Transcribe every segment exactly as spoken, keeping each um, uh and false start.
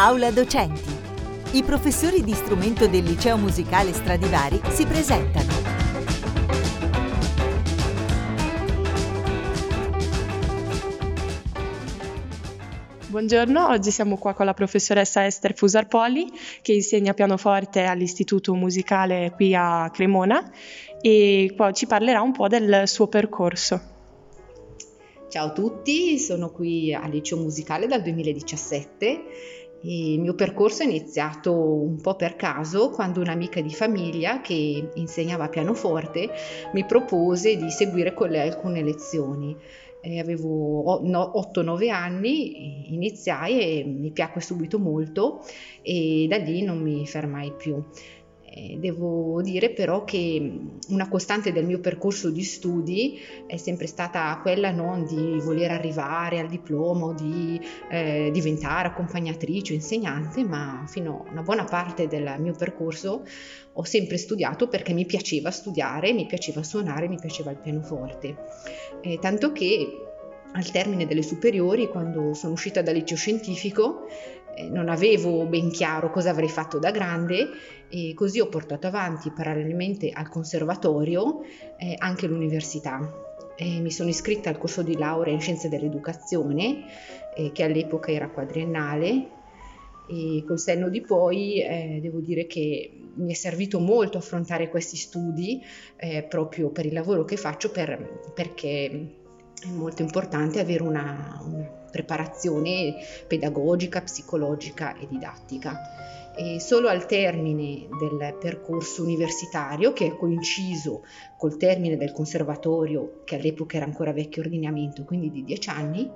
Aula docenti. I professori di strumento del Liceo Musicale Stradivari si presentano. Buongiorno, oggi siamo qua con la professoressa Esther Fusarpoli che insegna pianoforte all'Istituto Musicale qui a Cremona e qua ci parlerà un po' del suo percorso. Ciao a tutti, sono qui al Liceo Musicale dal duemiladiciassette e il mio percorso è iniziato un po' per caso quando un'amica di famiglia che insegnava pianoforte mi propose di seguire con lei alcune lezioni. Eh, avevo otto nove anni, iniziai e mi piacque subito molto e da lì non mi fermai più. Devo dire però che una costante del mio percorso di studi è sempre stata quella non di voler arrivare al diploma o di eh, diventare accompagnatrice o insegnante, ma fino a una buona parte del mio percorso ho sempre studiato perché mi piaceva studiare, mi piaceva suonare, mi piaceva il pianoforte, eh, tanto che al termine delle superiori, quando sono uscita dal liceo scientifico, non avevo ben chiaro cosa avrei fatto da grande e così ho portato avanti parallelamente al conservatorio eh, anche l'università. E mi sono iscritta al corso di laurea in scienze dell'educazione eh, che all'epoca era quadriennale e col senno di poi eh, devo dire che mi è servito molto affrontare questi studi eh, proprio per il lavoro che faccio per, perché è molto importante avere una, una preparazione pedagogica, psicologica e didattica. E solo al termine del percorso universitario, che è coinciso col termine del conservatorio, che all'epoca era ancora vecchio ordinamento, quindi di dieci anni,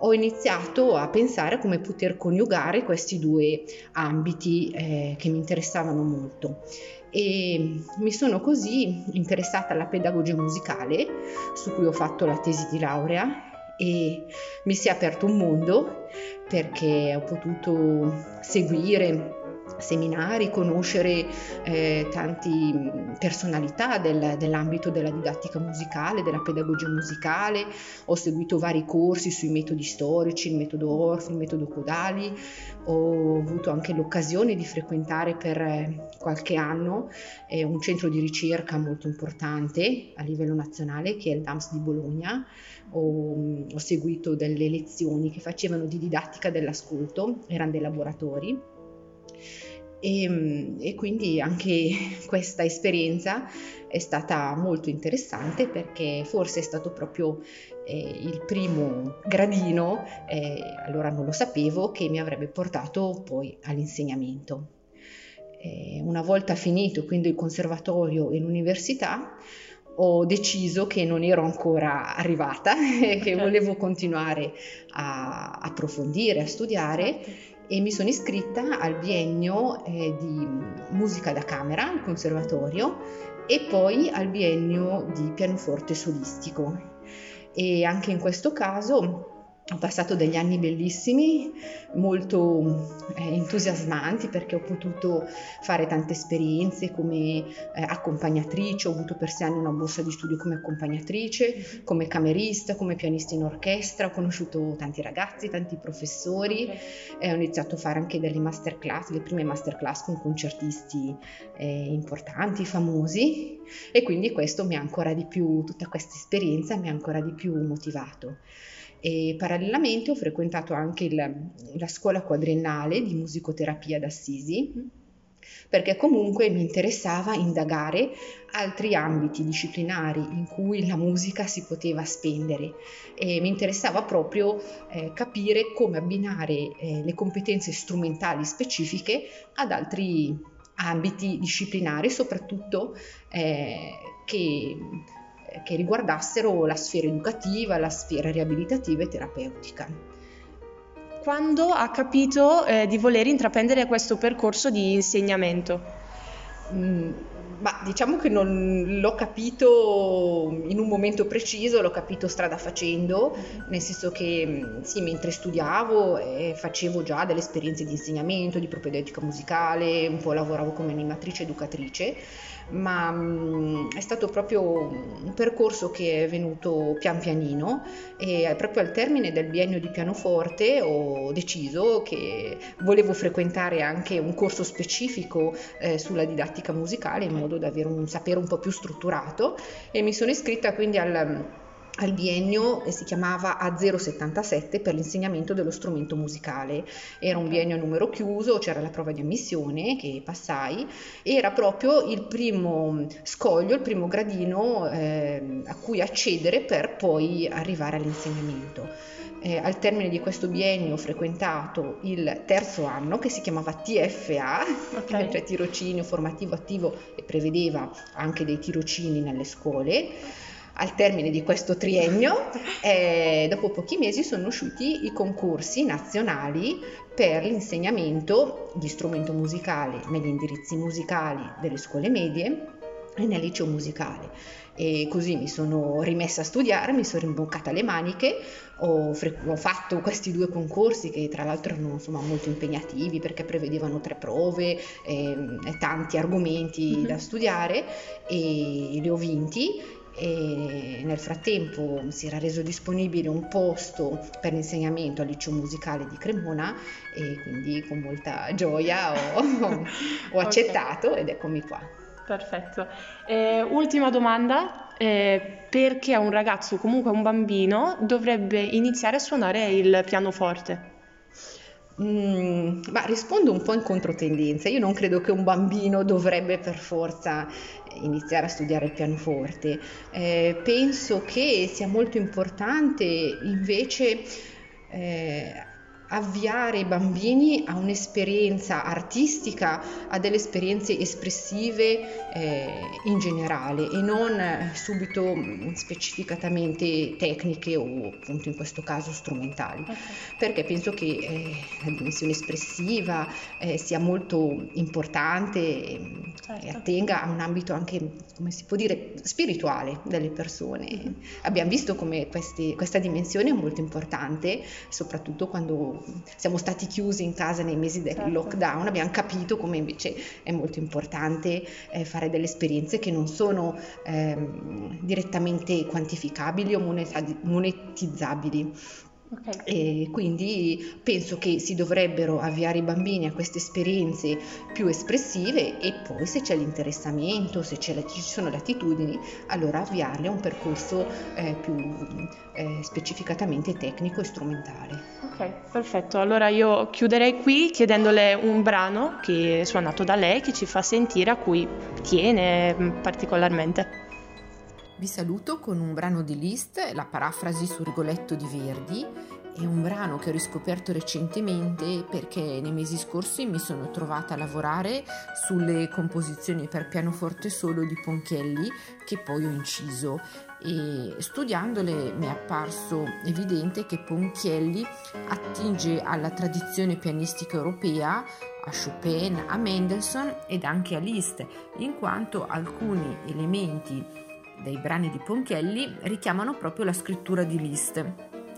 ho iniziato a pensare a come poter coniugare questi due ambiti eh, che mi interessavano molto. E mi sono così interessata alla pedagogia musicale, su cui ho fatto la tesi di laurea, e mi si è aperto un mondo perché ho potuto seguire seminari, conoscere eh, tante personalità del, dell'ambito della didattica musicale, della pedagogia musicale. Ho seguito vari corsi sui metodi storici, il metodo Orff, il metodo Codali. Ho avuto anche l'occasione di frequentare per qualche anno eh, un centro di ricerca molto importante a livello nazionale che è il Dams di Bologna. Ho, ho seguito delle lezioni che facevano di didattica dell'ascolto, erano dei laboratori. E, e quindi anche questa esperienza è stata molto interessante perché forse è stato proprio eh, il primo gradino, eh, allora non lo sapevo, che mi avrebbe portato poi all'insegnamento. Eh, una volta finito quindi il conservatorio e l'università, ho deciso che non ero ancora arrivata e che volevo continuare a approfondire, a studiare. E mi sono iscritta al biennio eh, di musica da camera al conservatorio e poi al biennio di pianoforte solistico e anche in questo caso ho passato degli anni bellissimi, molto eh, entusiasmanti perché ho potuto fare tante esperienze come eh, accompagnatrice, ho avuto per sei anni una borsa di studio come accompagnatrice, come camerista, come pianista in orchestra, ho conosciuto tanti ragazzi, tanti professori, okay. eh, ho iniziato a fare anche delle masterclass, le prime masterclass con concertisti eh, importanti, famosi e quindi questo mi ha ancora di più, tutta questa esperienza mi ha ancora di più motivato. E parallelamente ho frequentato anche il, la scuola quadriennale di musicoterapia ad Assisi perché comunque mi interessava indagare altri ambiti disciplinari in cui la musica si poteva spendere e mi interessava proprio eh, capire come abbinare eh, le competenze strumentali specifiche ad altri ambiti disciplinari, soprattutto eh, che che riguardassero la sfera educativa, la sfera riabilitativa e terapeutica. Quando ha capito eh, di voler intraprendere questo percorso di insegnamento? Mm. ma diciamo che non l'ho capito in un momento preciso, l'ho capito strada facendo, nel senso che sì, mentre studiavo eh, facevo già delle esperienze di insegnamento, di propedeutica musicale, un po' lavoravo come animatrice educatrice, ma mh, è stato proprio un percorso che è venuto pian pianino, e proprio al termine del biennio di pianoforte ho deciso che volevo frequentare anche un corso specifico eh, sulla didattica musicale, in modo da avere un sapere un po' più strutturato, e mi sono iscritta quindi al, al biennio, si chiamava A zero settantasette, per l'insegnamento dello strumento musicale. Era un biennio a numero chiuso, c'era la prova di ammissione che passai, era proprio il primo scoglio, il primo gradino eh, a cui accedere per poi arrivare all'insegnamento. Eh, al termine di questo biennio ho frequentato il terzo anno, che si chiamava T F A, okay. Cioè tirocinio formativo attivo, e prevedeva anche dei tirocini nelle scuole. Al termine di questo triennio, eh, dopo pochi mesi sono usciti i concorsi nazionali per l'insegnamento di strumento musicale negli indirizzi musicali delle scuole medie e nel liceo musicale, e così mi sono rimessa a studiare, mi sono rimboccata le maniche, ho, fre- ho fatto questi due concorsi che tra l'altro erano insomma molto impegnativi, perché prevedevano tre prove e, e tanti argomenti mm-hmm. da studiare, e li ho vinti. E nel frattempo si era reso disponibile un posto per l'insegnamento al liceo musicale di Cremona, e quindi con molta gioia ho, ho accettato, okay. Ed eccomi qua. Perfetto. Eh, ultima domanda, eh, perché un ragazzo, comunque un bambino, dovrebbe iniziare a suonare il pianoforte? Mm, ma rispondo un po' in controtendenza. Io non credo che un bambino dovrebbe per forza iniziare a studiare il pianoforte. Eh, penso che sia molto importante invece eh, avviare i bambini a un'esperienza artistica, a delle esperienze espressive eh, in generale, e non subito specificatamente tecniche o appunto in questo caso strumentali, okay. Perché penso che eh, la dimensione espressiva eh, sia molto importante e, certo. e attenga a un ambito anche, come si può dire, spirituale delle persone. Mm-hmm. Abbiamo visto come questi, questa dimensione è molto importante, soprattutto quando siamo stati chiusi in casa nei mesi del certo. lockdown, abbiamo capito come invece è molto importante eh, fare delle esperienze che non sono eh, direttamente quantificabili o monetizzabili. Okay. E quindi penso che si dovrebbero avviare i bambini a queste esperienze più espressive, e poi se c'è l'interessamento, se c'è la, ci sono le attitudini, allora avviarle a un percorso eh, più eh, specificatamente tecnico e strumentale. Ok, perfetto. Allora io chiuderei qui chiedendole un brano che è suonato da lei, che ci fa sentire, a cui tiene particolarmente. Vi saluto con un brano di Liszt, la parafrasi su Rigoletto di Verdi. È un brano che ho riscoperto recentemente, perché nei mesi scorsi mi sono trovata a lavorare sulle composizioni per pianoforte solo di Ponchielli, che poi ho inciso, e studiandole mi è apparso evidente che Ponchielli attinge alla tradizione pianistica europea, a Chopin, a Mendelssohn ed anche a Liszt, in quanto alcuni elementi dei brani di Ponchielli richiamano proprio la scrittura di Liszt,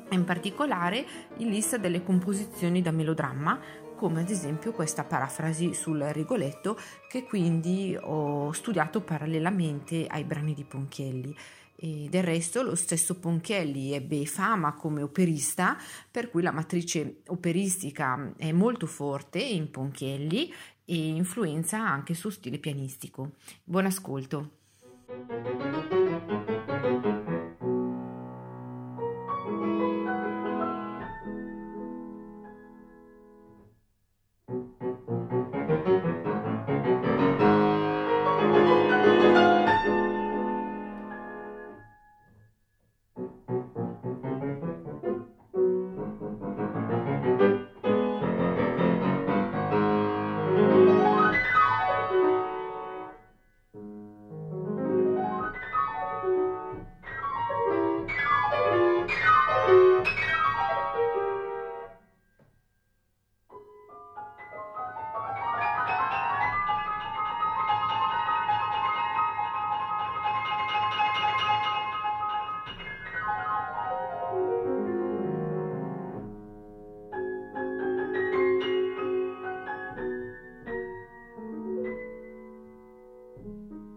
in particolare in Liszt delle composizioni da melodramma, come ad esempio questa parafrasi sul Rigoletto, che quindi ho studiato parallelamente ai brani di Ponchielli. E del resto lo stesso Ponchielli ebbe fama come operista, per cui la matrice operistica è molto forte in Ponchielli e influenza anche il suo stile pianistico. Buon ascolto! Thank you. Thank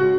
you.